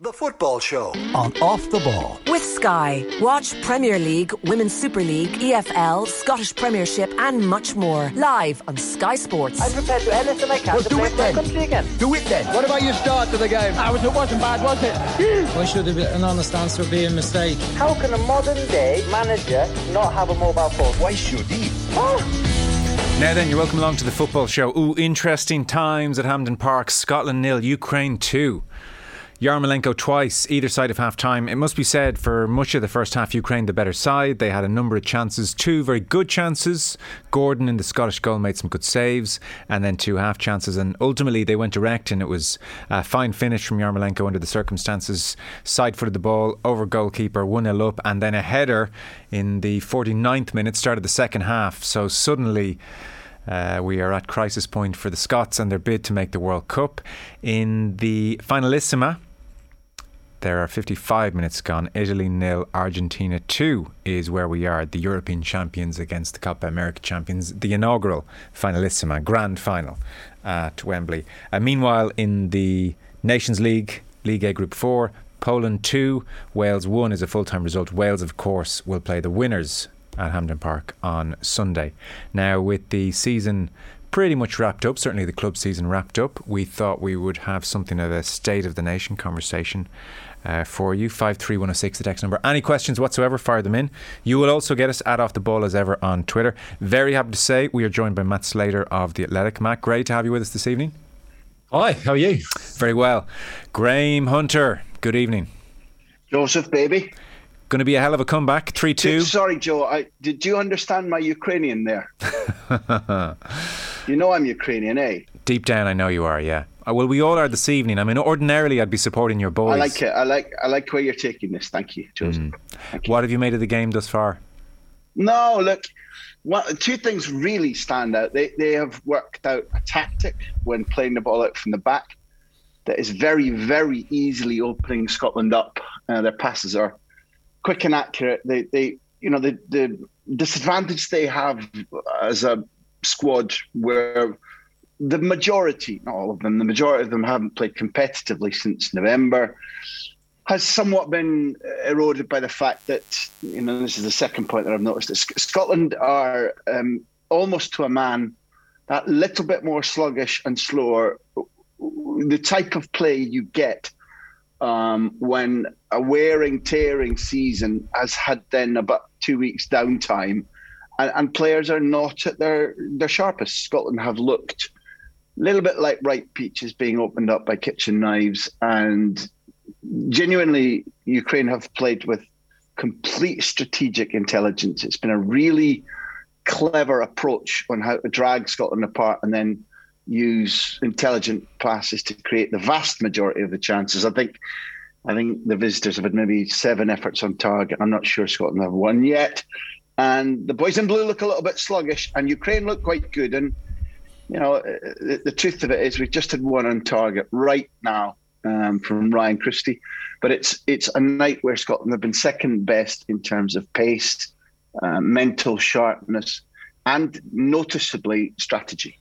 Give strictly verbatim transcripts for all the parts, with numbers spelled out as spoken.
The Football Show on Off the Ball with Sky. Watch Premier League, Women's Super League, E F L, Scottish Premiership and much more live on Sky Sports. I'm prepared to do anything I can well, to play for my country again. Do it then. What about your start to the game? I was, it wasn't bad, was it? Why should an honest answer be a mistake? How can a modern day manager not have a mobile phone? Why should he? Oh. Now then, you're welcome along to The Football Show. Ooh, interesting times at Hampden Park. Scotland nil, Ukraine two. Yarmolenko twice, either side of half-time. It must be said, for much of the first half, Ukraine the better side. They had a number of chances, two very good chances. Gordon and the Scottish goal made some good saves, and then two half chances. And ultimately, they went direct, and it was a fine finish from Yarmolenko under the circumstances. Side-footed the ball, over goalkeeper, one nil up, and then a header in the forty-ninth minute, start of the second half. So suddenly... Uh, we are at crisis point for the Scots and their bid to make the World Cup. In the finalissima, there are fifty-five minutes gone. Italy nil, Argentina two is where we are. The European champions against the Copa America champions. The inaugural finalissima, grand final at Wembley. Uh, meanwhile, in the Nations League, League A Group four, Poland two, Wales one is a full-time result. Wales, of course, will play the winners at Hampden Park on Sunday. Now, with the season pretty much wrapped up, certainly the club season wrapped up, we thought we would have something of a State of the Nation conversation uh, for you. five three one oh six, the text number. Any questions whatsoever, fire them in. You will also get us at Off The Ball as ever on Twitter. Very happy to say we are joined by Matt Slater of The Athletic. Matt, great to have you with us this evening. Hi, how are you? Very well. Graeme Hunter, good evening. Joseph, baby. Going to be a hell of a comeback, three two. Sorry, Joe, I, did you understand my Ukrainian there? You know I'm Ukrainian, eh? Deep down, I know you are, yeah. Well, we all are this evening. I mean, ordinarily, I'd be supporting your boys. I like it. I like I like where you're taking this. Thank you, Joseph. Mm. Thank you. What have you made of the game thus far? No, look, what, two things really stand out. They, they have worked out a tactic when playing the ball out from the back that is very, very easily opening Scotland up. Uh, their passes are quick and accurate. They, they, you know, the, the disadvantage they have as a squad, where the majority, not all of them, the majority of them haven't played competitively since November, has somewhat been eroded by the fact that, you know, this is the second point that I've noticed, that Scotland are um, almost to a man that little bit more sluggish and slower. The type of play you get Um, when a wearing, tearing season has had then about two weeks downtime, and, and players are not at their, their sharpest. Scotland have looked a little bit like ripe peaches being opened up by kitchen knives, and genuinely Ukraine have played with complete strategic intelligence. It's been a really clever approach on how to drag Scotland apart and then use intelligent passes to create the vast majority of the chances. I think I think the visitors have had maybe seven efforts on target. I'm not sure Scotland have won yet. And the boys in blue look a little bit sluggish, and Ukraine look quite good. And, you know, the, the truth of it is we've just had one on target right now um, from Ryan Christie. But it's it's a night where Scotland have been second best in terms of pace, uh, mental sharpness, and noticeably strategy.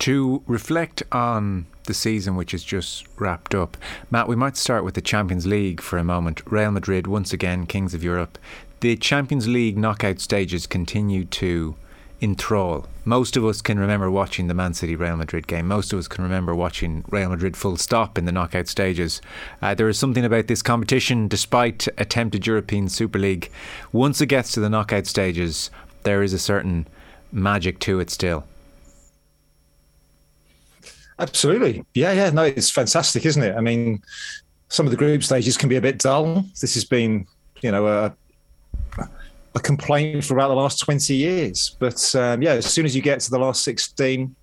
To reflect on the season which is just wrapped up, Matt, we might start with the Champions League for a moment. Real Madrid, once again, Kings of Europe. The Champions League knockout stages continue to enthrall. Most of us can remember watching the Man City-Real Madrid game. Most of us can remember watching Real Madrid full stop in the knockout stages. Uh, there is something about this competition, despite attempted European Super League. Once it gets to the knockout stages, there is a certain magic to it still. Absolutely. Yeah, yeah. No, it's fantastic, isn't it? I mean, some of the group stages can be a bit dull. This has been, you know, a, a complaint for about the last twenty years. But um, yeah, as soon as you get to the last sixteen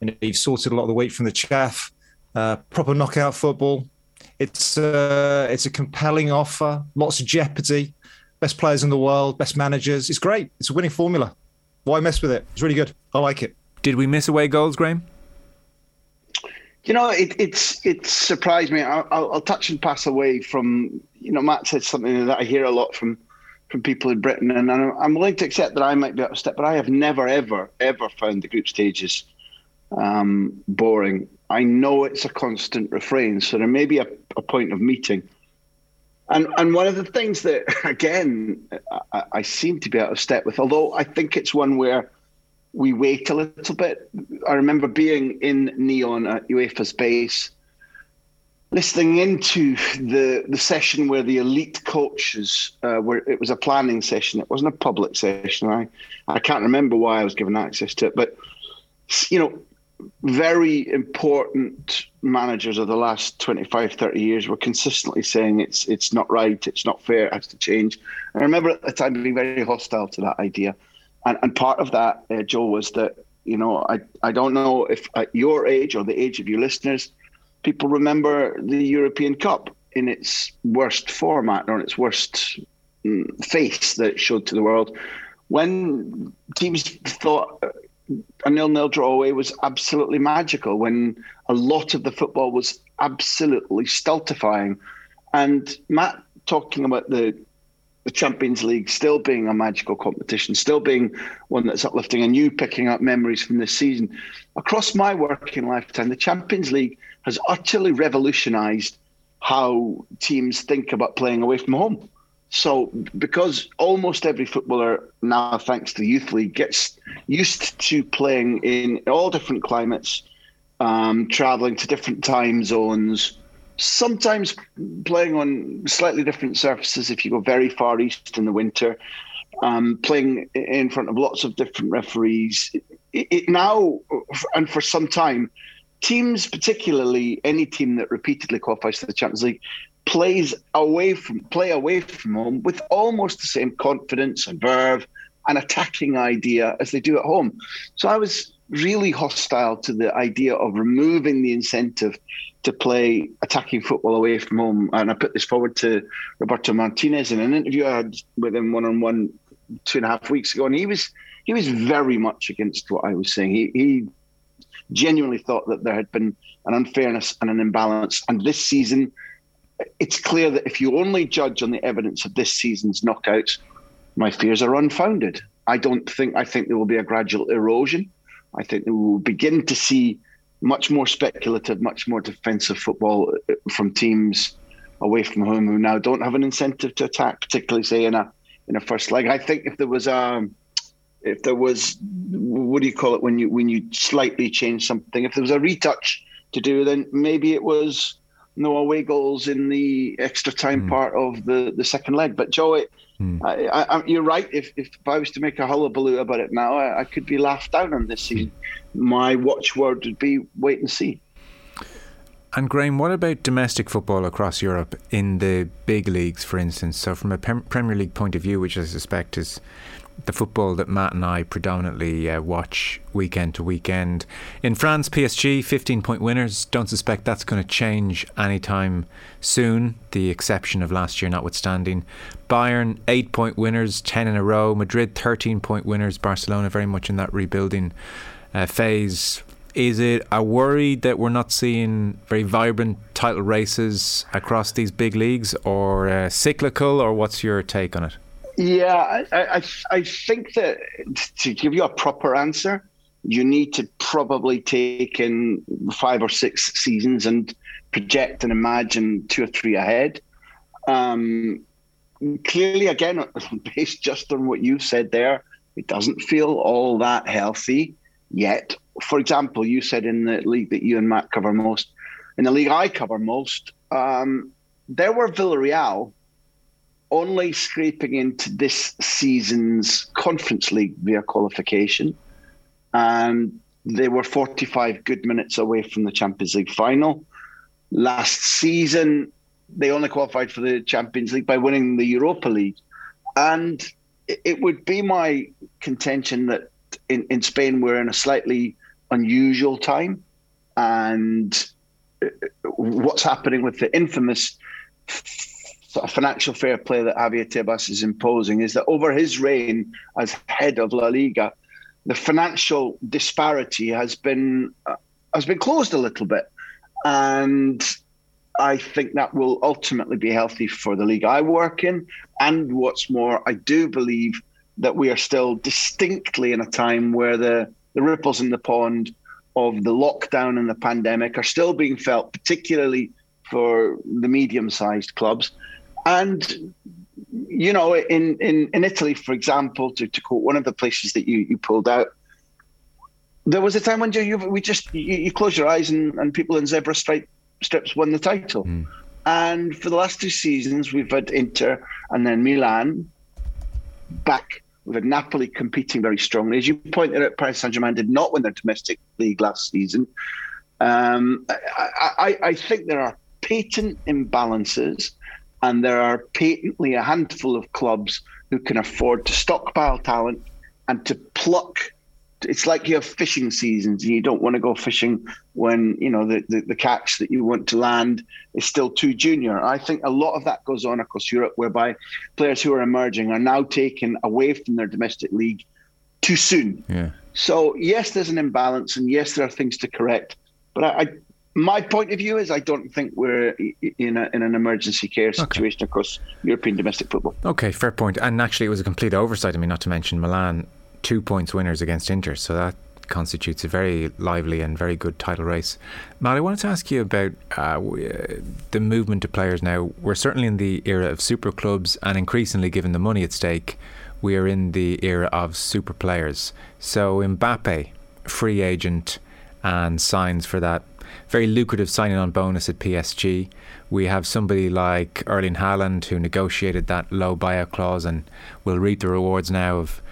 and you've sorted a lot of the wheat from the chaff, uh, proper knockout football, it's, uh, it's a compelling offer, lots of jeopardy, best players in the world, best managers. It's great. It's a winning formula. Why mess with it? It's really good. I like it. Did we miss away goals, Graeme? You know, it, it's it surprised me. I'll, I'll touch and pass away from, you know, Matt said something that I hear a lot from, from people in Britain, and I'm, I'm willing to accept that I might be out of step, but I have never, ever, ever found the group stages um, boring. I know it's a constant refrain, so there may be a, a point of meeting. And and one of the things that, again, I, I seem to be out of step with, although I think it's one where we wait a little bit. I remember being in Neon at UEFA's base, listening into the, the session where the elite coaches, uh, where it was a planning session. It wasn't a public session. I, I can't remember why I was given access to it, but, you know, very important managers of the last twenty-five, thirty years were consistently saying it's it's not right, it's not fair, it has to change. I remember at the time being very hostile to that idea. And, and part of that, uh, Joe, was that, you know, I, I don't know if at your age or the age of your listeners, people remember the European Cup in its worst format or in its worst um, face that it showed to the world, when teams thought a nil-nil draw away was absolutely magical, when a lot of the football was absolutely stultifying. And Matt talking about the the Champions League still being a magical competition, still being one that's uplifting, and you picking up memories from this season. Across my working lifetime, the Champions League has utterly revolutionised how teams think about playing away from home. So because almost every footballer now, thanks to the Youth League, gets used to playing in all different climates, um, travelling to different time zones, sometimes playing on slightly different surfaces if you go very far east in the winter, um, playing in front of lots of different referees. It, it now, and for some time, teams, particularly any team that repeatedly qualifies to the Champions League, plays away from play away from home with almost the same confidence and verve and attacking idea as they do at home. So I was really hostile to the idea of removing the incentive to play attacking football away from home. And I put this forward to Roberto Martinez in an interview I had with him one-on-one two and a half weeks ago. And he was he was very much against what I was saying. He he genuinely thought that there had been an unfairness and an imbalance. And this season, it's clear that if you only judge on the evidence of this season's knockouts, my fears are unfounded. I don't think, I think there will be a gradual erosion. I think we will begin to see much more speculative, much more defensive football from teams away from home who now don't have an incentive to attack, particularly, say, in a in a first leg. I think if there was a, if there was, what do you call it when you when you slightly change something? If there was a retouch to do, then maybe it was no away goals in the extra time mm. part of the, the second leg. But Joe, it, mm. I, I, you're right. If, if I was to make a hullabaloo about it now, I, I could be laughed down on this season. Mm. My watchword would be wait and see. And Graeme, what about domestic football across Europe in the big leagues, for instance? So from a Prem- Premier League point of view, which I suspect is the football that Matt and I predominantly uh, watch weekend to weekend. In France, P S G, fifteen-point winners. Don't suspect that's going to change anytime soon, the exception of last year notwithstanding. Bayern, eight-point winners, ten in a row. Madrid, thirteen-point winners. Barcelona very much in that rebuilding uh, phase. Is it a worry that we're not seeing very vibrant title races across these big leagues, or uh, cyclical, or what's your take on it? Yeah, I, I I think that to give you a proper answer, you need to probably take in five or six seasons and project and imagine two or three ahead. Um, clearly, again, based just on what you've said there, it doesn't feel all that healthy yet. For example, you said in the league that you and Matt cover most, in the league I cover most, um, there were Villarreal only scraping into this season's Conference League via qualification. And they were forty-five good minutes away from the Champions League final. Last season, they only qualified for the Champions League by winning the Europa League. And it would be my contention that in, in Spain, we're in a slightly unusual time. And what's happening with the infamous sort of financial fair play that Javier Tebas is imposing is that over his reign as head of La Liga, the financial disparity has been uh, has been closed a little bit, and I think that will ultimately be healthy for the league I work in. And what's more, I do believe that we are still distinctly in a time where the the ripples in the pond of the lockdown and the pandemic are still being felt, particularly for the medium-sized clubs. And, you know, in, in, in Italy, for example, to, to quote one of the places that you, you pulled out, there was a time when you, you we just you, you close your eyes and, and people in zebra stripe, strips won the title. Mm. And for the last two seasons, we've had Inter and then Milan back. We've had Napoli competing very strongly. As you pointed out, Paris Saint-Germain did not win their domestic league last season. Um, I, I, I think there are patent imbalances, and there are patently a handful of clubs who can afford to stockpile talent and to pluck. It's like you have fishing seasons, and you don't want to go fishing when you know the, the, the catch that you want to land is still too junior. I think a lot of that goes on across Europe, whereby players who are emerging are now taken away from their domestic league too soon. Yeah. So yes, there's an imbalance, and yes, there are things to correct. But I, I, my point of view is I don't think we're in, a, in an emergency care situation okay. across European domestic football. Okay, fair point. And actually, it was a complete oversight. I mean, not to mention Milan, two points winners against Inter. So that constitutes a very lively and very good title race. Matt, I wanted to ask you about uh, the movement of players now. We're certainly in the era of super clubs, and increasingly, given the money at stake, we are in the era of super players. So Mbappe, free agent, and signs for that very lucrative signing on bonus at P S G. We have somebody like Erling Haaland, who negotiated that low buyout clause and will reap the rewards now of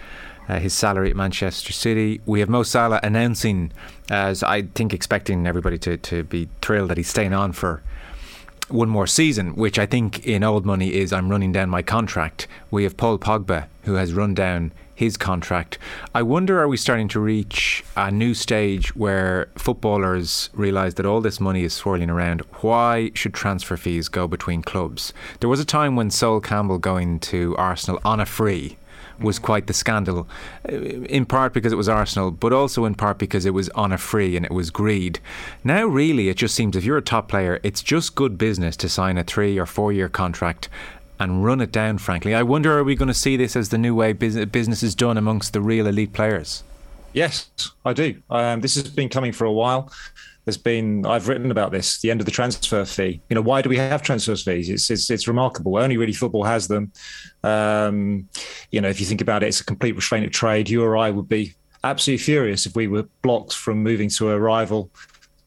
uh, his salary at Manchester City. We have Mo Salah announcing, as I think expecting everybody to, to be thrilled that he's staying on for one more season, which I think in old money is I'm running down my contract. We have Paul Pogba, who has run down his contract. I wonder, are we starting to reach a new stage where footballers realise that all this money is swirling around? Why should transfer fees go between clubs? There was a time when Sol Campbell going to Arsenal on a free was quite the scandal, in part because it was Arsenal, but also in part because it was on a free and it was greed. Now really it just seems if you're a top player, it's just good business to sign a three or four year contract and run it down, frankly. I wonder, are we going to see this as the new way business is done amongst the real elite players? Yes, I do. Um, this has been coming for a while. There's been, I've written about this, the end of the transfer fee. You know, why do we have transfer fees? It's it's, it's remarkable. Only really football has them. Um, you know, if you think about it, it's a complete restraint of trade. You or I would be absolutely furious if we were blocked from moving to a rival,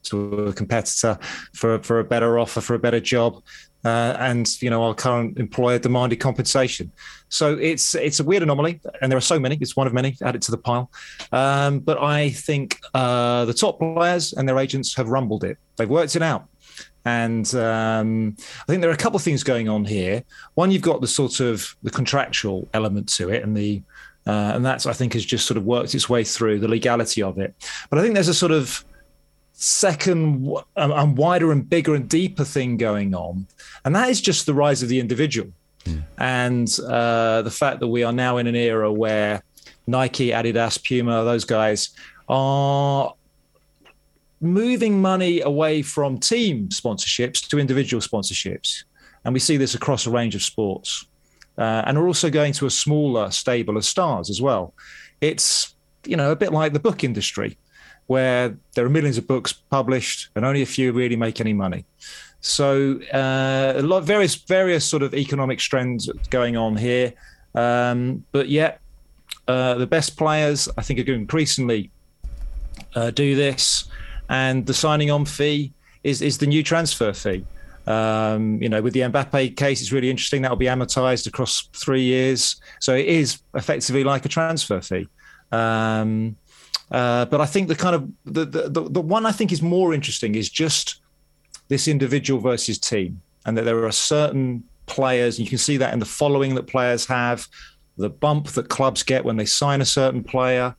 to a competitor, for for a better offer, for a better job. Uh, and, you know, our current employer demanded compensation. So it's it's a weird anomaly, and there are so many. It's one of many. Add it to the pile. Um, but I think uh, the top players and their agents have rumbled it. They've worked it out. And um, I think there are a couple of things going on here. One, you've got the sort of the contractual element to it, and the uh, and that's, I think, has just sort of worked its way through the legality of it. But I think there's a sort of second um, and wider and bigger and deeper thing going on, and that is just the rise of the individual. Mm. And uh, the fact that we are now in an era where Nike, Adidas, Puma, those guys are moving money away from team sponsorships to individual sponsorships, and we see this across a range of sports, uh, and we're also going to a smaller stable of stars as well. It's, you know, a bit like the book industry, where there are millions of books published and only a few really make any money. So uh, a lot, various various sort of economic trends going on here. Um, but yet, uh, the best players, I think, are going to increasingly uh, do this. And the signing on fee is, is the new transfer fee. Um, you know, with the Mbappe case, it's really interesting. That'll be amortized across three years. So it is effectively like a transfer fee. Um Uh, but I think the kind of the, the the one I think is more interesting is just this individual versus team, and that there are certain players, and you can see that in the following that players have, the bump that clubs get when they sign a certain player.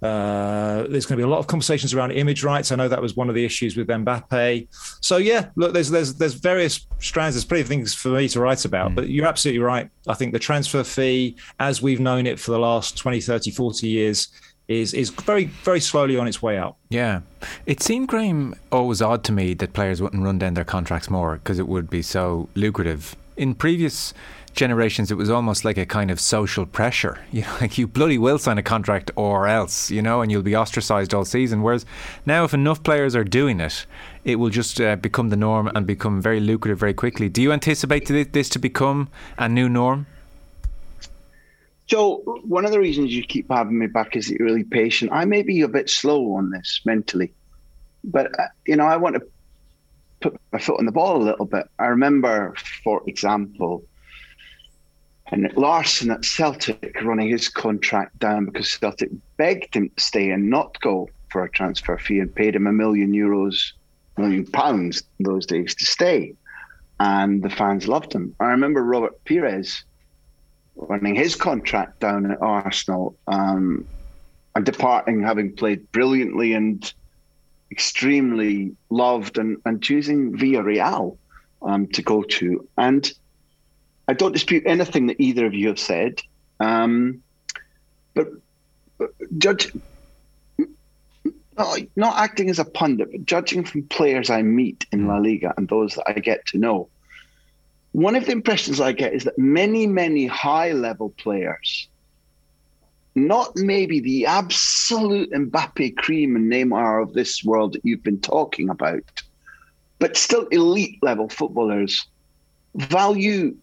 Uh, there's going to be a lot of conversations around image rights. I know that was one of the issues with Mbappe. So yeah, look, there's there's there's various strands. There's plenty of things for me to write about. Mm. But you're absolutely right. I think the transfer fee, as we've known it for the last twenty, thirty, forty years, is is very, very slowly on its way out. Yeah. It seemed, Graeme, always odd to me that players wouldn't run down their contracts more because it would be so lucrative. In previous generations, it was almost like a kind of social pressure. You know, like, you bloody well sign a contract or else, you know, and you'll be ostracised all season. Whereas now, if enough players are doing it, it will just uh, become the norm and become very lucrative very quickly. Do you anticipate this to become a new norm? Joe, one of the reasons you keep having me back is that you're really patient. I may be a bit slow on this mentally, but, uh, you know, I want to put my foot on the ball a little bit. I remember, for example, Nick Larson at Celtic running his contract down because Celtic begged him to stay and not go for a transfer fee and paid him a million euros, million pounds in those days to stay. And the fans loved him. I remember Robert Pires running his contract down at Arsenal um, and departing, having played brilliantly and extremely loved, and, and choosing Villarreal um, to go to. And I don't dispute anything that either of you have said. Um, but, but judge, not, not acting as a pundit, but judging from players I meet in La Liga and those that I get to know, one of the impressions I get is that many, many high-level players, not maybe the absolute Mbappe, Cream and Neymar of this world that you've been talking about, but still elite-level footballers, value,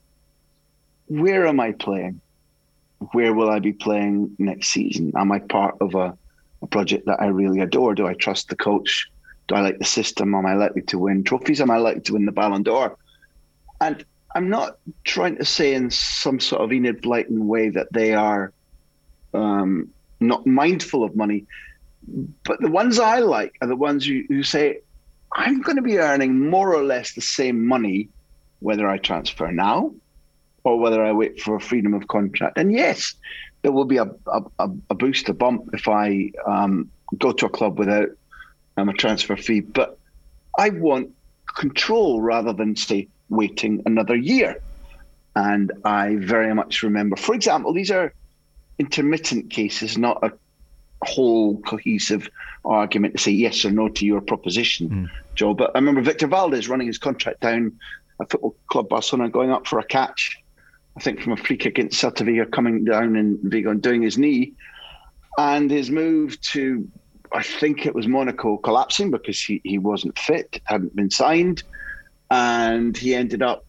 where am I playing? Where will I be playing next season? Am I part of a, a project that I really adore? Do I trust the coach? Do I like the system? Am I likely to win trophies? Am I likely to win the Ballon d'Or? And I'm not trying to say in some sort of Enid Blyton way that they are um, not mindful of money, but the ones I like are the ones who, who say, I'm going to be earning more or less the same money whether I transfer now or whether I wait for a freedom of contract. And yes, there will be a, a, a boost, a bump if I um, go to a club without um, a transfer fee, but I want control rather than, say, waiting another year. And I very much remember, for example, these are intermittent cases, not a whole cohesive argument to say yes or no to your proposition, mm. Joe. But I remember Victor Valdez running his contract down at Football Club Barcelona, going up for a catch, I think from a free kick against Celta Vigo, coming down in Vigo and doing his knee, and his move to, I think it was Monaco, collapsing because he, he wasn't fit, hadn't been signed. And he ended up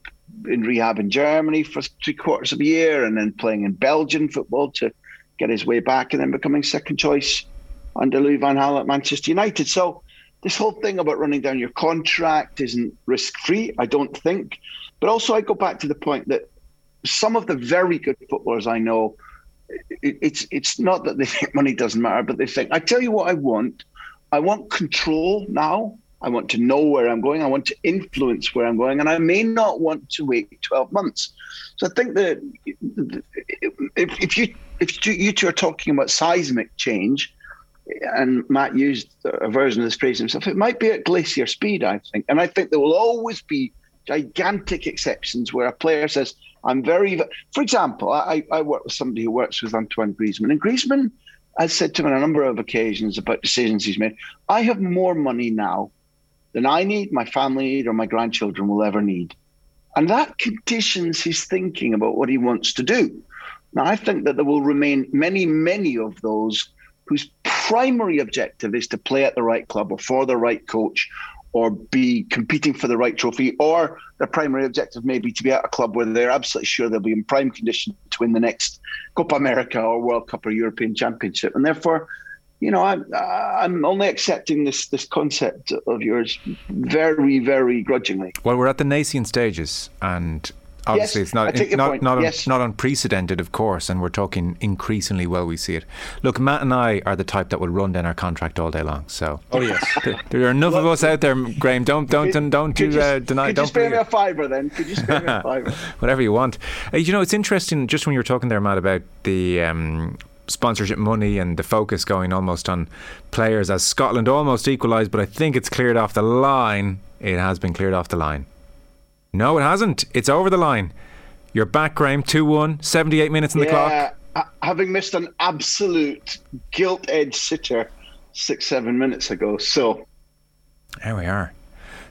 in rehab in Germany for three quarters of a year and then playing in Belgian football to get his way back and then becoming second choice under Louis van Gaal at Manchester United. So this whole thing about running down your contract isn't risk-free, I don't think. But also I go back to the point that some of the very good footballers I know, it's, it's not that they think money doesn't matter, but they think, I tell you what I want. I want control now. I want to know where I'm going. I want to influence where I'm going. And I may not want to wait twelve months. So I think that if, if, you, if you two are talking about seismic change, and Matt used a version of this phrase himself, it might be at glacier speed, I think. And I think there will always be gigantic exceptions where a player says, I'm very... For example, I, I work with somebody who works with Antoine Griezmann. And Griezmann has said to him on a number of occasions about decisions he's made, I have more money now than I need, my family need, or my grandchildren will ever need. And that conditions his thinking about what he wants to do. Now, I think that there will remain many, many of those whose primary objective is to play at the right club or for the right coach or be competing for the right trophy, or their primary objective may be to be at a club where they're absolutely sure they'll be in prime condition to win the next Copa America or World Cup or European Championship. And therefore, you know, I'm, I'm only accepting this, this concept of yours very, very grudgingly. Well, we're at the nascent stages, and obviously yes, it's not it, not not, yes. un, not unprecedented, of course, and we're talking increasingly well we see it. Look, Matt and I are the type that will run down our contract all day long. So, oh yes, there, there are enough well, of us out there, Graeme. Don't don't could, don't, don't could you uh, deny. Could don't you spare me a fiver then? Could you spare me a fiver? Whatever you want. Uh, you know, it's interesting. Just when you were talking there, Matt, about the. Um, sponsorship money and the focus going almost on players as Scotland almost equalised, but I think it's cleared off the line. It has been cleared off the line. No, it hasn't. It's over the line. You're back, Graeme. two one, seventy-eight minutes on the yeah, clock. Having missed an absolute gilt-edged sitter six, seven minutes ago. So there we are.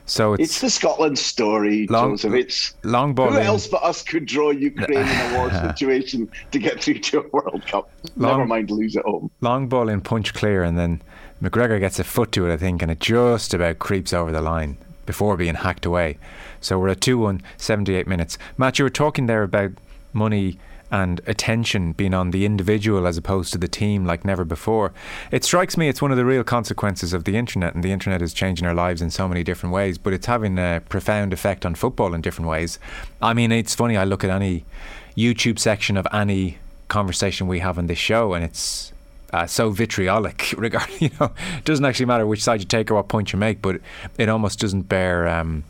So it's, it's the Scotland story, long, Joseph. It's long ball. Who in. else but us could draw Ukraine in a war situation to get through to a World Cup? Long, Never mind lose at home. Long ball in, punch clear, and then McGregor gets a foot to it, I think, and it just about creeps over the line before being hacked away. So we're at two one, seventy-eight minutes. Matt, you were talking there about money and attention being on the individual as opposed to the team like never before. It strikes me it's one of the real consequences of the internet, and the internet is changing our lives in so many different ways, but it's having a profound effect on football in different ways. I mean, it's funny, I look at any YouTube section of any conversation we have on this show, and it's uh, so vitriolic regarding, you know, it doesn't actually matter which side you take or what point you make, but it almost doesn't bear um,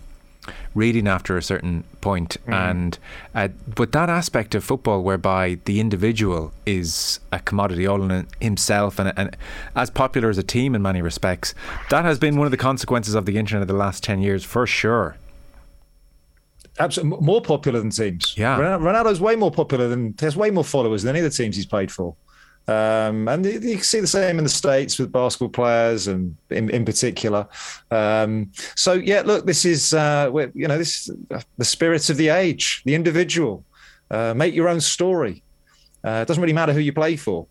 reading after a certain point. Mm. And uh, but that aspect of football whereby the individual is a commodity all in himself and, and as popular as a team in many respects, that has been one of the consequences of the internet of the last ten years for sure. Absolutely, more popular than teams. Yeah, Ronaldo's way more popular than, has way more followers than any of the teams he's played for. Um, and you, you can see the same in the States with basketball players, and in, in particular. Um, so yeah, look, this is uh, you know this is the spirit of the age, the individual. Uh, make your own story. Uh, it doesn't really matter who you play for.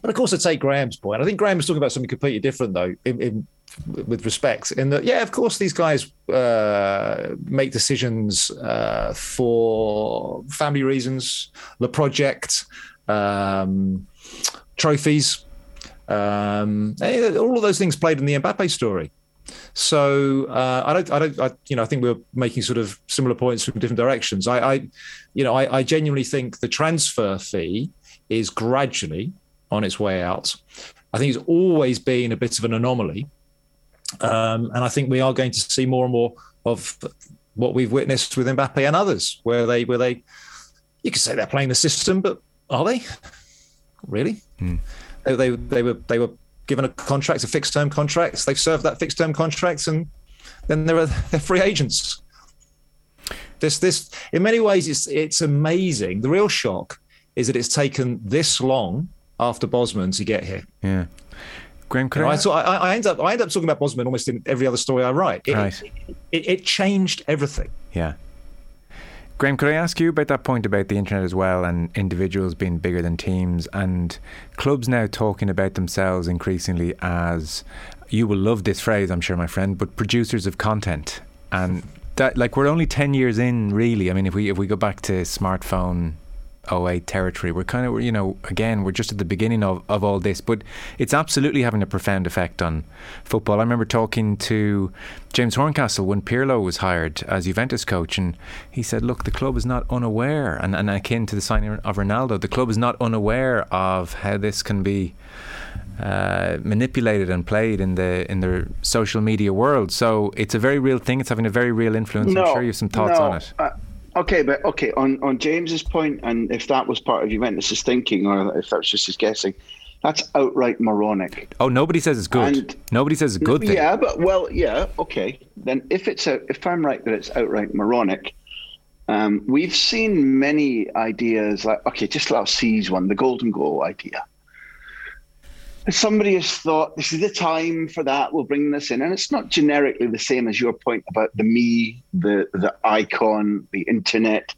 But of course, I take Graham's point. I think Graham was talking about something completely different, though, in, in, with respect. In that, yeah, of course, these guys uh, make decisions uh, for family reasons, the project. Um, trophies, um, all of those things played in the Mbappe story. So uh, I don't, I don't, I, you know, I think we're making sort of similar points from different directions. I, I you know, I, I genuinely think the transfer fee is gradually on its way out. I think it's always been a bit of an anomaly, um, and I think we are going to see more and more of what we've witnessed with Mbappe and others, where they, where they, you could say they're playing the system, but are they? Really? Mm. They, they they were they were given a contract, a fixed term contract. They've served that fixed term contract, and then they're they're free agents. This this in many ways it's it's amazing. The real shock is that it's taken this long after Bosman to get here. Yeah. Graham, you know, I, so I, I end up I end up talking about Bosman almost in every other story I write. It, right. it, it, it changed everything. Yeah. Graeme, could I ask you about that point about the internet as well, and individuals being bigger than teams, and clubs now talking about themselves increasingly as, you will love this phrase, I'm sure, my friend, but producers of content. And that, like, we're only ten years in, really. I mean, if we if we go back to smartphone oh eight territory, we're kind of, you know, again, we're just at the beginning of, of all this, but it's absolutely having a profound effect on football. I remember talking to James Horncastle when Pirlo was hired as Juventus coach, and he said, look, the club is not unaware, and, and akin to the signing of Ronaldo, the club is not unaware of how this can be uh, manipulated and played in the in the social media world. So it's a very real thing, it's having a very real influence. No, I'm sure you have some thoughts no, on it. I- Okay, but okay, on, on James's point, and if that was part of Juventus' thinking, or if that was just his guessing, that's outright moronic. Oh, nobody says it's good. And nobody says it's a good thing. Yeah, but, well, yeah, okay. Then if it's a, if I'm right that it's outright moronic, um, we've seen many ideas like, okay, just last season one, the golden goal idea. And somebody has thought, this is the time for that, we'll bring this in. And it's not generically the same as your point about the me, the the icon, the internet.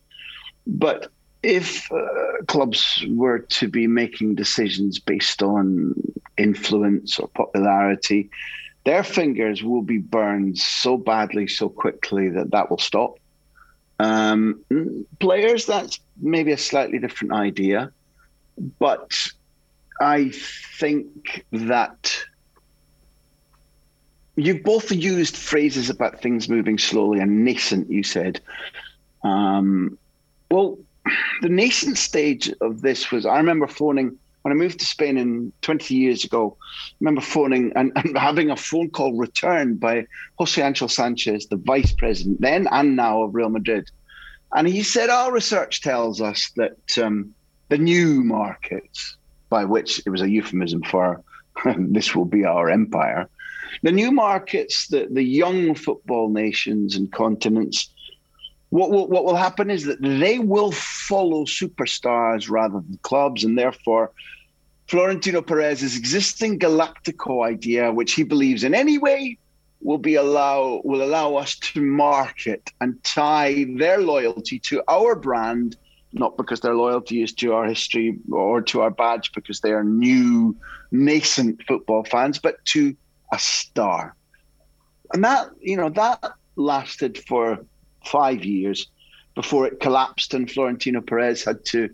But if uh, clubs were to be making decisions based on influence or popularity, their fingers will be burned so badly, so quickly that that will stop. Um, players, that's maybe a slightly different idea. But I think that you both used phrases about things moving slowly and nascent, you said. Um, well, the nascent stage of this was, I remember phoning, when I moved to Spain in twenty years ago, I remember phoning and, and having a phone call returned by José Ángel Sánchez, the vice president, then and now of Real Madrid. And he said, our research tells us that um, the new markets, by which it was a euphemism for this will be our empire. The new markets, the, the young football nations and continents, what will, what will happen is that they will follow superstars rather than clubs, and therefore Florentino Perez's existing Galactico idea, which he believes in anyway, will be allow will allow us to market and tie their loyalty to our brand, not because their loyalty is to our history or to our badge because they are new, nascent football fans, but to a star. And that, you know, that lasted for five years before it collapsed and Florentino Perez had to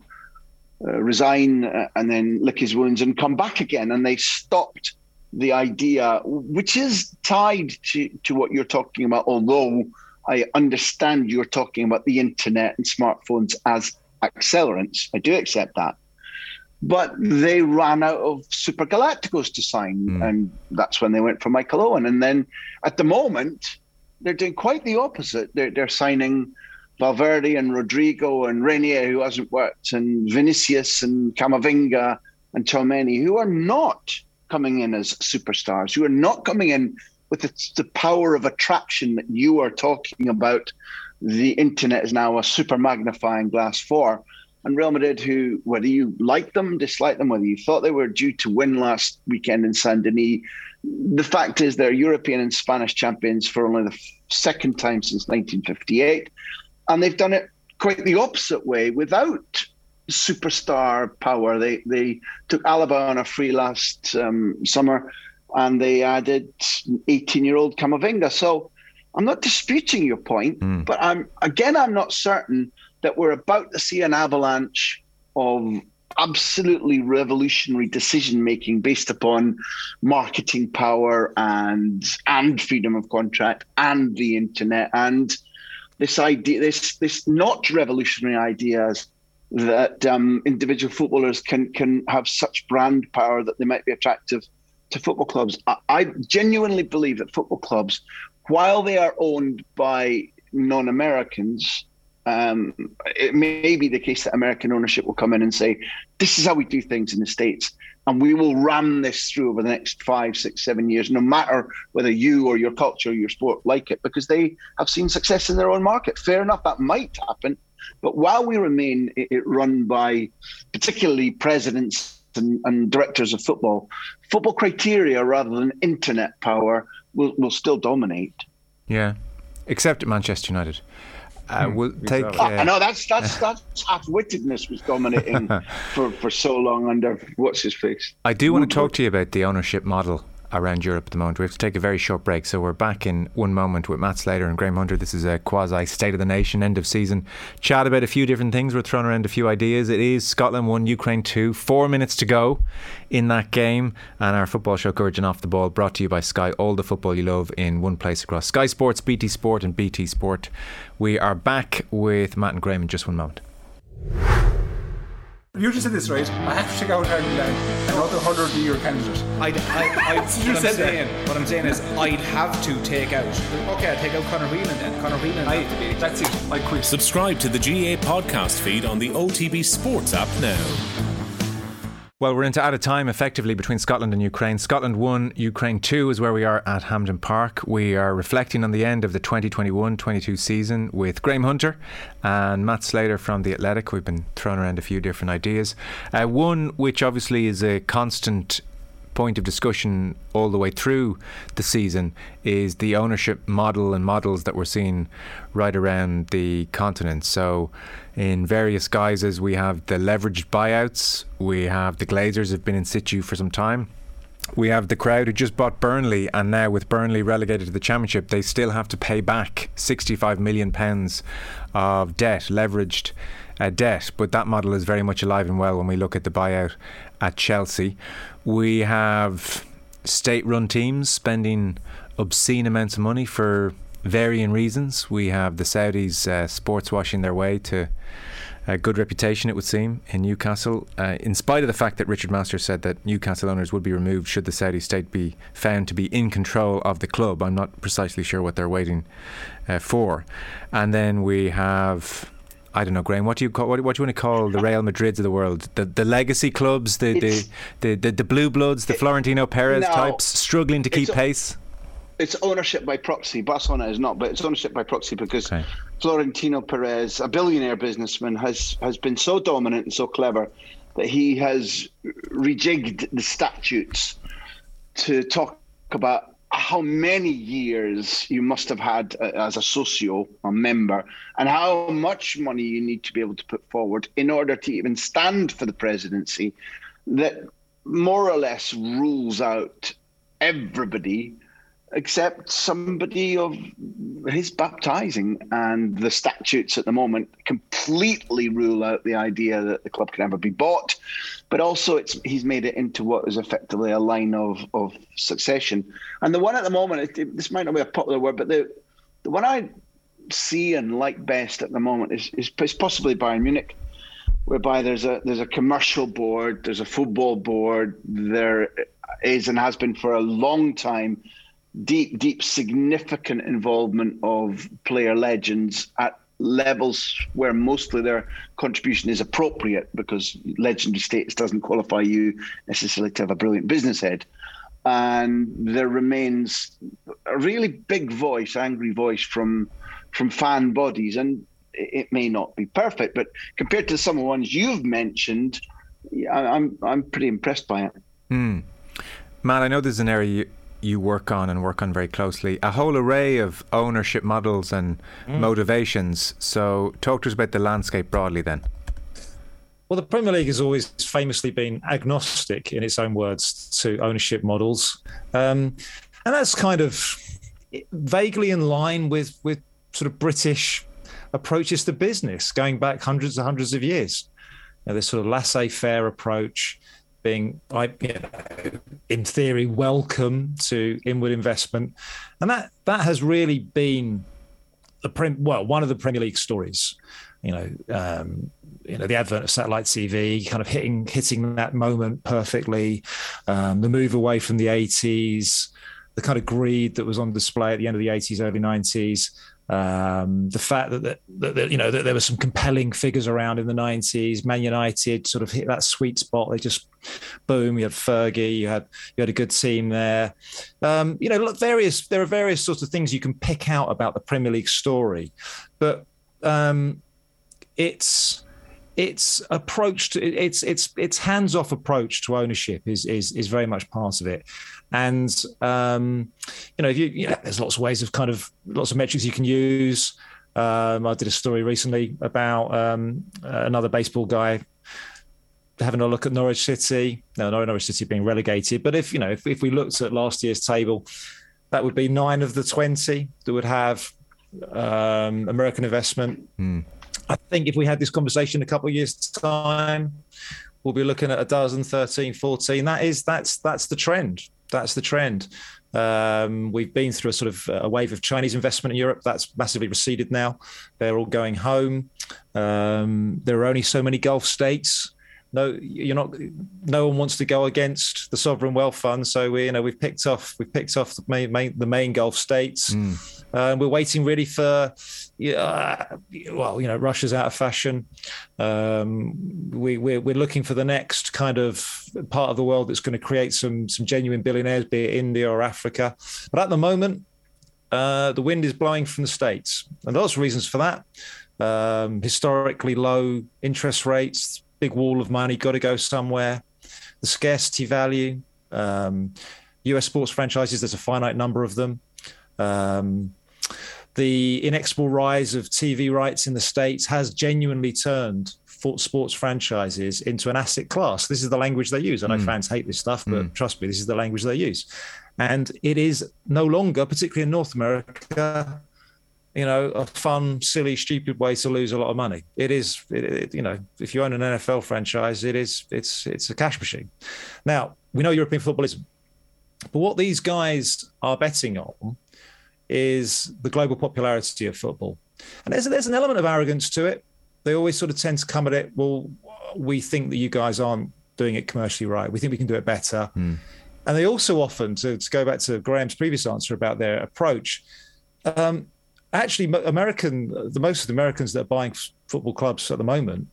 uh, resign uh, and then lick his wounds and come back again. And they stopped the idea, which is tied to, to what you're talking about, although I understand you're talking about the internet and smartphones as accelerants. I do accept that. But they ran out of Super Galacticos to sign, mm. and that's when they went for Michael Owen. And then at the moment, they're doing quite the opposite. They're, they're signing Valverde and Rodrigo and Renier, who hasn't worked, and Vinicius and Camavinga and Tchouameni, who are not coming in as superstars, who are not coming in with the, the power of attraction that you are talking about. The internet is now a super magnifying glass for. And Real Madrid, who, whether you like them, dislike them, whether you thought they were due to win last weekend in Saint-Denis, the fact is they're European and Spanish champions for only the second time since nineteen fifty-eight. And they've done it quite the opposite way without superstar power. They they took Alaba on a free last um, summer and they added eighteen-year-old Camavinga. So I'm not disputing your point, mm. but I'm again, I'm not certain that we're about to see an avalanche of absolutely revolutionary decision-making based upon marketing power and and freedom of contract and the internet and this idea, this this not revolutionary ideas that um, individual footballers can can have such brand power that they might be attractive to football clubs. I, I genuinely believe that football clubs, while they are owned by non-Americans, Um, it may be the case that American ownership will come in and say, this is how we do things in the States, and we will ram this through over the next five, six, seven years, no matter whether you or your culture or your sport like it, because they have seen success in their own market. Fair enough, that might happen. But while we remain it run by particularly presidents and, and directors of football, football criteria rather than internet power will, will still dominate. Yeah, except at Manchester United. Uh, we'll take. Uh, I know that's that's that's half-wittedness was dominating for, for so long under what's his face. I do want to talk to you about the ownership model around Europe at the moment. We have to take a very short break, so we're back in one moment with Matt Slater and Graeme Hunter. This is a quasi State of the Nation end of season chat about a few different things. We're throwing around a few ideas. It is Scotland one, Ukraine two, four minutes to go in that game, and our football show Courage and Off the Ball brought to you by Sky, all the football you love in one place across Sky Sports, B T Sport and B T Sport. We are back with Matt and Graeme in just one moment. You just said this, right? I have to check out Harry Lang, another one hundred year candidate. I'd, I'd, I'd, you what, said I'm saying, that. what I'm saying is I'd have to take out... OK, I'll take out Conor Whelan then. Conor Whelan, I, to be, that's it. I quit. Subscribe to the G A podcast feed on the O T B Sports app now. Well, we're into out of time effectively between Scotland and Ukraine. Scotland one, Ukraine two is where we are at Hampden Park. We are reflecting on the end of the twenty twenty-one twenty-two season with Graeme Hunter and Matt Slater from The Athletic. We've been throwing around a few different ideas. Uh, one which obviously is a constant point of discussion all the way through the season is the ownership model and models that we're seeing right around the continent. So in various guises, we have the leveraged buyouts, we have the Glazers have been in situ for some time, we have the crowd who just bought Burnley, and now with Burnley relegated to the Championship, they still have to pay back sixty-five million pounds of debt, leveraged uh, debt. But that model is very much alive and well when we look at the buyout at Chelsea. We have state-run teams spending obscene amounts of money for varying reasons. We have the Saudis uh, sports washing their way to a good reputation, it would seem, in Newcastle, uh, in spite of the fact that Richard Masters said that Newcastle owners would be removed should the Saudi state be found to be in control of the club. I'm not precisely sure what they're waiting uh, for. And then we have... I don't know, Graeme, what do you call, what, what do you want to call the Real Madrids of the world? The the legacy clubs, the the, the, the the blue bloods, the it, Florentino Perez no, types struggling to keep pace? It's ownership by proxy. Barcelona is not, but it's ownership by proxy because okay. Florentino Perez, a billionaire businessman, has, has been so dominant and so clever that he has rejigged the statutes to talk about how many years you must have had as a socio, a member, and how much money you need to be able to put forward in order to even stand for the presidency that more or less rules out everybody except somebody of his baptizing. And the statutes at the moment completely rule out the idea that the club can ever be bought. But also it's he's made it into what is effectively a line of, of succession. And the one at the moment, it, it, this might not be a popular word, but the, the one I see and like best at the moment is, is, is possibly Bayern Munich, whereby there's a there's a commercial board, there's a football board, there is and has been for a long time deep, deep, significant involvement of player legends at levels where mostly their contribution is appropriate, because legendary status doesn't qualify you necessarily to have a brilliant business head. And there remains a really big voice, angry voice from from fan bodies. And it may not be perfect, but compared to some of the ones you've mentioned, I'm, I'm pretty impressed by it. Mm. Matt, I know there's an area you... you work on and work on very closely, a whole array of ownership models and mm. motivations. So talk to us about the landscape broadly then. Well, the Premier League has always famously been agnostic, in its own words, to ownership models. Um, and that's kind of vaguely in line with, with sort of British approaches to business going back hundreds and hundreds of years. Now, this sort of laissez-faire approach, being, I, you know, in theory, welcome to inward investment. And that that has really been the prim, well one of the Premier League stories. You know, um, you know, the advent of satellite T V, kind of hitting hitting that moment perfectly. Um, the move away from the eighties, the kind of greed that was on display at the end of the eighties, early nineties. Um, the fact that, that, that, that you know that there were some compelling figures around in the nineties, Man United sort of hit that sweet spot. They just boom. You had Fergie. You had you had a good team there. Um, you know, look, various there are various sorts of things you can pick out about the Premier League story, but um, it's it's approach to it's it's it's hands off approach to ownership is is is very much part of it. And, um, you know, if you, you know, there's lots of ways of kind of lots of metrics you can use. Um, I did a story recently about um, another baseball guy having a look at Norwich City. No, Norwich City being relegated. But if, you know, if, if we looked at last year's table, that would be nine of the twenty that would have um, American investment. Mm. I think if we had this conversation a couple of years' time, we'll be looking at a dozen, thirteen, fourteen. That is, that's, that's the trend. That's the trend. Um, we've been through a sort of a wave of Chinese investment in Europe. That's massively receded now. They're all going home. Um, there are only so many Gulf states. No, you're not. No one wants to go against the sovereign wealth fund. So we, you know, we've picked off. We've picked off the main, main the main Gulf states. Mm. Uh, we're waiting really for, uh, well, you know, Russia's out of fashion. Um, we, we're, we're looking for the next kind of part of the world that's going to create some some genuine billionaires, be it India or Africa. But at the moment, uh, the wind is blowing from the States, and lots of reasons for that. Um, historically low interest rates. Big wall of money, got to go somewhere. The scarcity value, um, U S sports franchises, there's a finite number of them. Um, the inexorable rise of T V rights in the States has genuinely turned sports franchises into an asset class. This is the language they use. I know mm. fans hate this stuff, but mm. trust me, this is the language they use. And it is no longer, particularly in North America, you know, a fun, silly, stupid way to lose a lot of money. It is, it, it, you know, if you own an N F L franchise, it is, it's, it's a cash machine. Now, we know European football isn't, but what these guys are betting on is the global popularity of football. And there's, there's an element of arrogance to it. They always sort of tend to come at it, well, we think that you guys aren't doing it commercially right. We think we can do it better. Mm. And they also often, to, to go back to Graham's previous answer about their approach, um, actually, American, the most of the Americans that are buying football clubs at the moment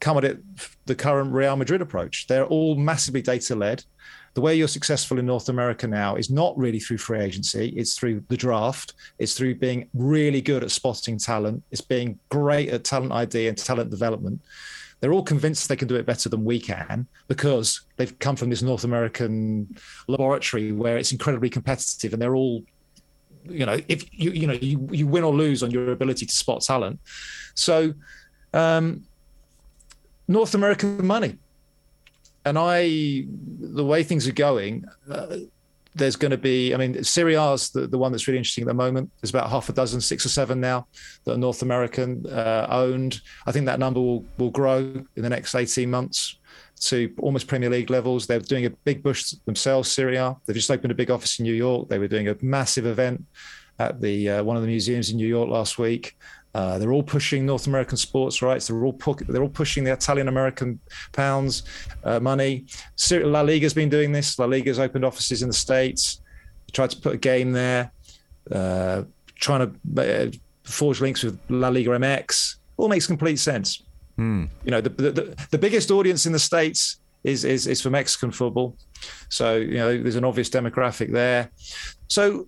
come at it the current Real Madrid approach. They're all massively data-led. the way you're successful in North America now is not really through free agency. It's through the draft. It's through being really good at spotting talent. It's being great at talent I D and talent development. They're all convinced they can do it better than we can because they've come from this North American laboratory where it's incredibly competitive, and they're all, you know, if you you know you, you win or lose on your ability to spot talent. So, um, North American money, and I, the way things are going, uh, there's going to be. I mean, Serie A is the, the one that's really interesting at the moment. There's about half a dozen, six or seven now, that are North American uh, owned. I think that number will, will grow in the next eighteen months to almost Premier League levels. They're doing a big push themselves, Serie A. They've just opened a big office in New York. They were doing a massive event at the uh, one of the museums in New York last week. Uh, they're all pushing North American sports rights. They're all pu- they're all pushing the Italian-American pounds, uh, money. La Liga's been doing this. La Liga's opened offices in the States. Tried to put a game there. Uh, trying to uh, forge links with La Liga M X. All makes complete sense. Hmm. You know, the, the the biggest audience in the States is is is for Mexican football. So, you know, there's an obvious demographic there. So,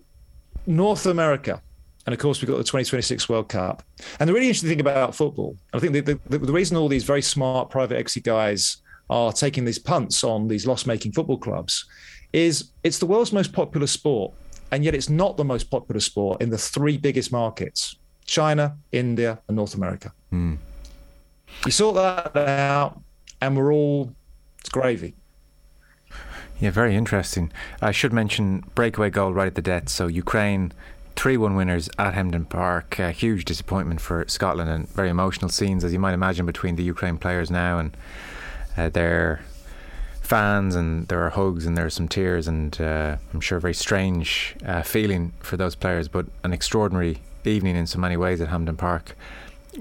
North America. And of course, we've got the twenty twenty-six World Cup. And the really interesting thing about football, I think the, the, the reason all these very smart private equity guys are taking these punts on these loss-making football clubs is it's the world's most popular sport. And yet it's not the most popular sport in the three biggest markets, China, India, and North America. Mm. You sort that out and we're all, it's gravy. Yeah, very interesting. I should mention breakaway goal right at the death. So Ukraine... three one winners at Hampden Park. A huge disappointment for Scotland, and very emotional scenes, as you might imagine, between the Ukraine players now and uh, their fans, and there are hugs and there are some tears, and uh, I'm sure a very strange uh, feeling for those players, but an extraordinary evening in so many ways at Hampden Park.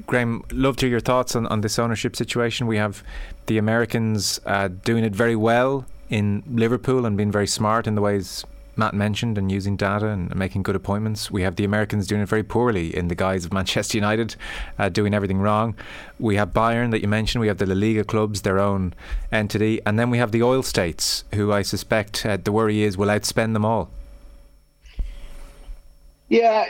Graeme, love to hear your thoughts on, on this ownership situation. We have the Americans uh, doing it very well in Liverpool and being very smart in the ways Matt mentioned and using data and making good appointments. We have the Americans doing it very poorly in the guise of Manchester United, uh, doing everything wrong. We have Bayern that you mentioned. We have the La Liga clubs, their own entity. And then we have the oil states, who I suspect uh, the worry is will outspend them all. Yeah,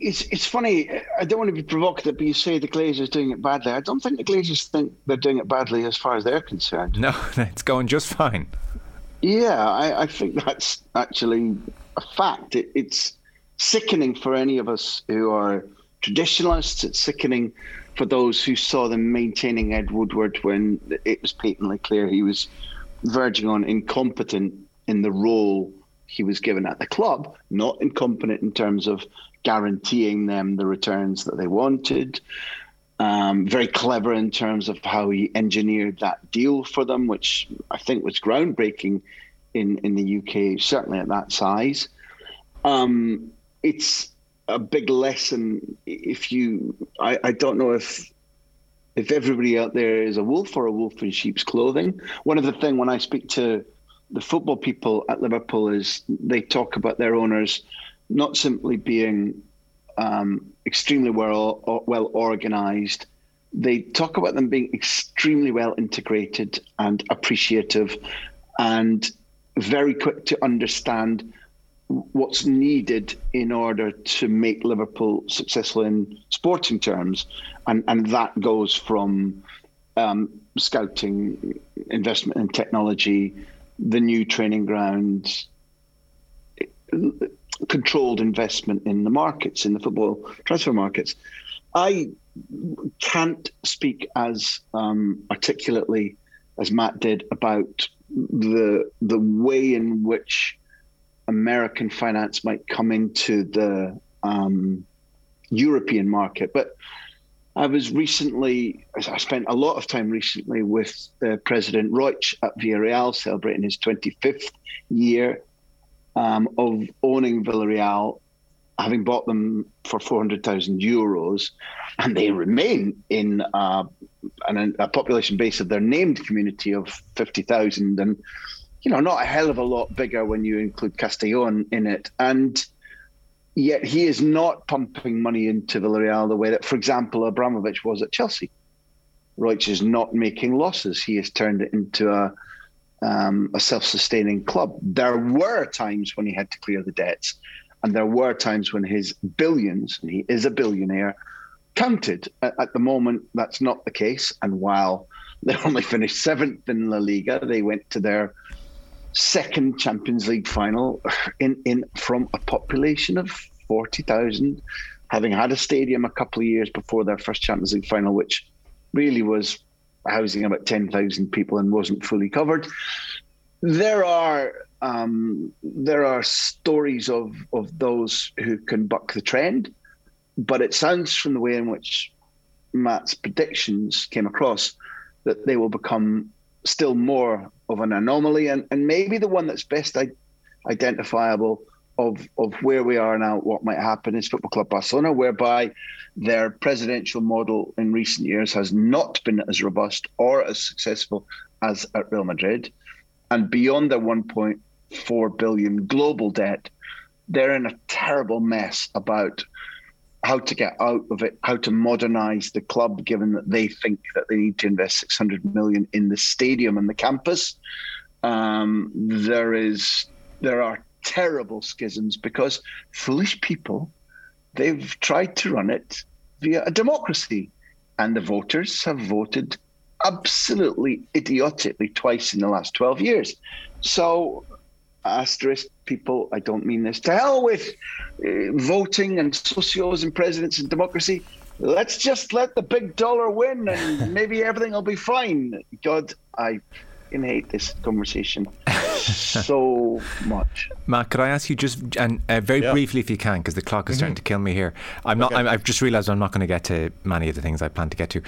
it's it's funny. I don't want to be provocative, but you say the Glazers doing it badly. I don't think the Glazers think they're doing it badly as far as they're concerned. No, it's going just fine. Yeah, I, I think that's actually a fact. It, it's sickening for any of us who are traditionalists. It's sickening for those who saw them maintaining Ed Woodward when it was patently clear he was verging on incompetent in the role he was given at the club, not incompetent in terms of guaranteeing them the returns that they wanted. Um, very clever in terms of how he engineered that deal for them, which I think was groundbreaking in, in the U K, certainly at that size. Um, it's a big lesson. If you, I, I don't know if if everybody out there is a wolf or a wolf in sheep's clothing. One of the things when I speak to the football people at Liverpool is they talk about their owners not simply being Um, extremely well well organised. They talk about them being extremely well integrated and appreciative and very quick to understand what's needed in order to make Liverpool successful in sporting terms. And, and that goes from um, scouting, investment in technology, the new training grounds, it, controlled investment in the markets, in the football transfer markets. I can't speak as um, articulately as Matt did about the the way in which American finance might come into the um, European market. But I was recently, I spent a lot of time recently with uh, President Roig at Villarreal, celebrating his twenty-fifth year Um, of owning Villarreal, having bought them for four hundred thousand euros, and they remain in uh, an, a population base of their named community of fifty thousand, and, you know, not a hell of a lot bigger when you include Castellón in it. And yet he is not pumping money into Villarreal the way that, for example, Abramovich was at Chelsea. Roig is not making losses. He has turned it into a um, a self-sustaining club. There were times when he had to clear the debts, and there were times when his billions, and he is a billionaire, counted. At, at the moment, that's not the case. And while they only finished seventh in La Liga, they went to their second Champions League final in, in from a population of forty thousand, having had a stadium a couple of years before their first Champions League final, which really was housing about ten thousand people and wasn't fully covered. There are um, there are stories of, of those who can buck the trend, but it sounds from the way in which Matt's predictions came across that they will become still more of an anomaly, and, and maybe the one that's best I- identifiable of of where we are now, what might happen is Football Club Barcelona, whereby their presidential model in recent years has not been as robust or as successful as at Real Madrid. And beyond their one point four billion global debt, they're in a terrible mess about how to get out of it, how to modernize the club, given that they think that they need to invest six hundred million in the stadium and the campus. Um, there is, there are terrible schisms because foolish people, they've tried to run it via a democracy, and the voters have voted absolutely idiotically twice in the last twelve years. So, asterisk people, I don't mean this, to hell with uh, voting and socios and presidents and democracy. Let's just let the big dollar win and maybe everything will be fine. God, I hate this conversation so much. Matt, could I ask you just and uh, very yeah. briefly, if you can, because the clock is mm-hmm. starting to kill me here. I'm okay. not. I'm, I've just realised I'm not going to get to many of the things I plan to get to.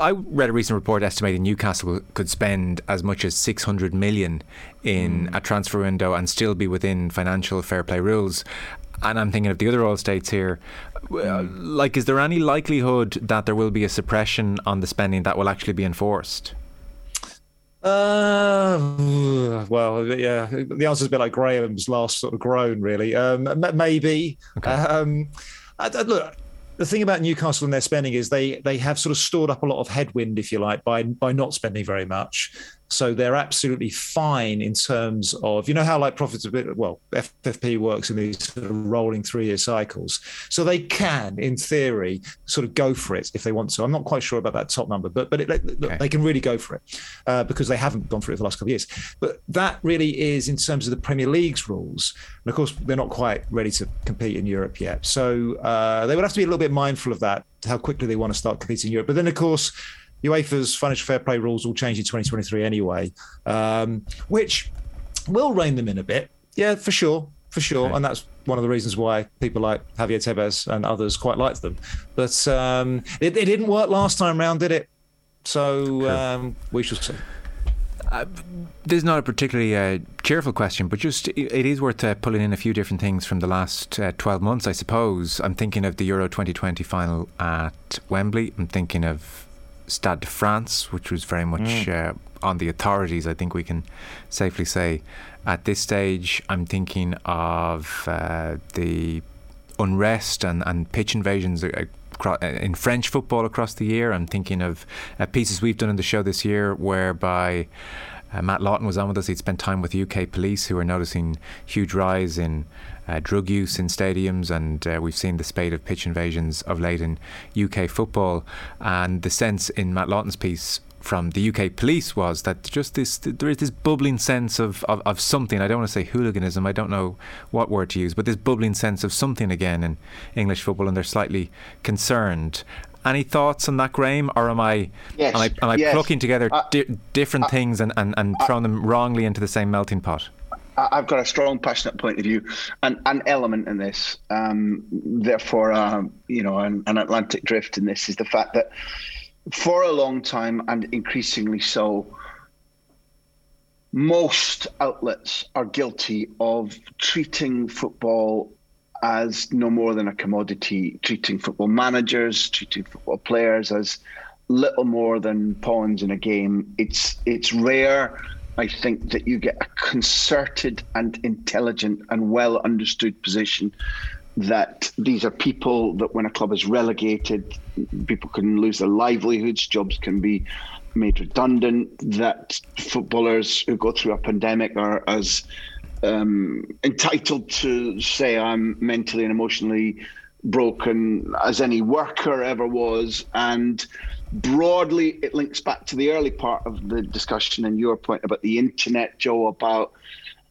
I read a recent report estimating Newcastle could spend as much as six hundred million in mm. a transfer window and still be within financial fair play rules. And I'm thinking of the other oil states here. Mm. Like, is there any likelihood that there will be a suppression on the spending that will actually be enforced? Uh, well, yeah, the answer's a bit like Graham's last sort of groan, really. Um, maybe. Okay. Um, I, I, look, the thing about Newcastle and their spending is they they have sort of stored up a lot of headwind, if you like, by by not spending very much. So they're absolutely fine in terms of, you know how like profitability, well, F F P works in these sort of rolling three-year cycles. So they can, in theory, sort of go for it if they want to. I'm not quite sure about that top number, but but it, look, okay. they can really go for it uh, because they haven't gone for it for the last couple of years. But that really is in terms of the Premier League's rules. And of course, they're not quite ready to compete in Europe yet. So uh, they would have to be a little bit mindful of that, how quickly they want to start competing in Europe. But then, of course, UEFA's financial fair play rules will change in twenty twenty-three anyway, um, which will rein them in a bit. Yeah, for sure, for sure. Okay. And that's one of the reasons why people like Javier Tebas and others quite liked them. But um, it, it didn't work last time round, did it? So um, we shall see. Uh, this is not a particularly uh, cheerful question, but just it is worth uh, pulling in a few different things from the last uh, twelve months, I suppose. I'm thinking of the Euro twenty twenty final at Wembley. I'm thinking of Stade de France, which was very much mm. uh, on the authorities, I think we can safely say at this stage. I'm thinking of uh, the unrest and, and pitch invasions across, in French football across the year. I'm thinking of uh, pieces we've done in the show this year whereby uh, Matt Lawton was on with us. He'd spent time with the U K police, who are noticing huge rise in Uh, drug use in stadiums, and uh, we've seen the spate of pitch invasions of late in U K football. And the sense in Matt Lawton's piece from the U K police was that just this, there is this bubbling sense of, of, of something. I don't want to say hooliganism, I don't know what word to use, but this bubbling sense of something again in English football, and they're slightly concerned. Any thoughts on that, Graeme, or am I yes, am I, am I yes. plucking together I, di- different I, things and, and, and I, throwing them wrongly into the same melting pot? I've got a strong, passionate point of view and an element in this. Um, therefore, um, you know, an, an Atlantic drift in this is the fact that for a long time, and increasingly so, most outlets are guilty of treating football as no more than a commodity, treating football managers, treating football players as little more than pawns in a game. It's it's rare, I think, that you get a concerted and intelligent and well understood position that these are people that when a club is relegated, people can lose their livelihoods, jobs can be made redundant, that footballers who go through a pandemic are as um, entitled to say, I'm mentally and emotionally broken as any worker ever was. And broadly, it links back to the early part of the discussion and your point about the internet, Joe, about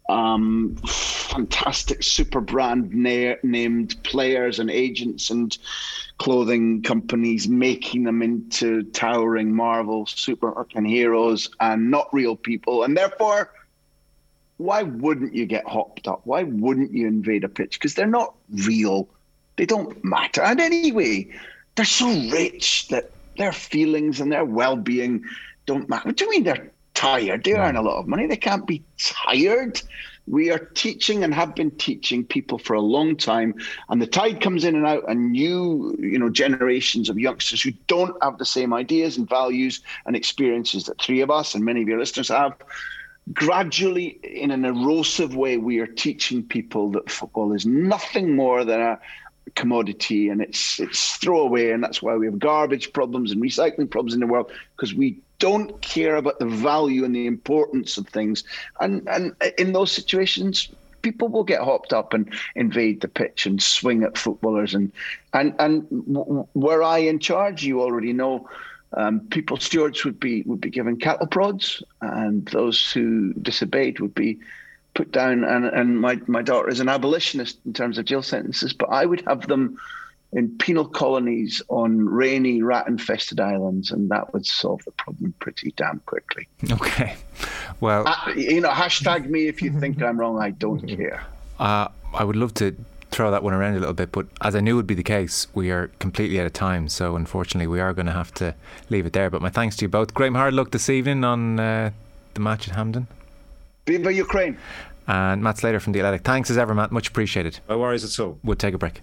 um, fantastic super brand na- named players and agents and clothing companies making them into towering Marvel superheroes and not real people. And therefore, why wouldn't you get hopped up? Why wouldn't you invade a pitch? Because they're not real. They don't matter. And anyway, they're so rich that their feelings and their well-being don't matter. What do you mean they're tired? They earn a lot of money. They can't be tired. We are teaching and have been teaching people for a long time. And the tide comes in and out, and new, you know, generations of youngsters who don't have the same ideas and values and experiences that three of us and many of your listeners have. Gradually, in an erosive way, we are teaching people that football is nothing more than a commodity and it's it's throwaway, and that's why we have garbage problems and recycling problems in the world, because we don't care about the value and the importance of things. And and in those situations, people will get hopped up and invade the pitch and swing at footballers. And and and were I in charge, you already know, um, people stewards would be would be given cattle prods, and those who disobeyed would be put down, and, and my, my daughter is an abolitionist in terms of jail sentences, but I would have them in penal colonies on rainy, rat-infested islands, and that would solve the problem pretty damn quickly. Okay, well... Uh, you know, hashtag me if you think I'm wrong, I don't care. Uh, I would love to throw that one around a little bit, but as I knew would be the case, we are completely out of time, so unfortunately we are going to have to leave it there. But my thanks to you both. Graeme, hard luck this evening on uh, the match at Hampden. Viva Ukraine. And Matt Slater from The Athletic. Thanks as ever, Matt. Much appreciated. No worries at all. We'll take a break.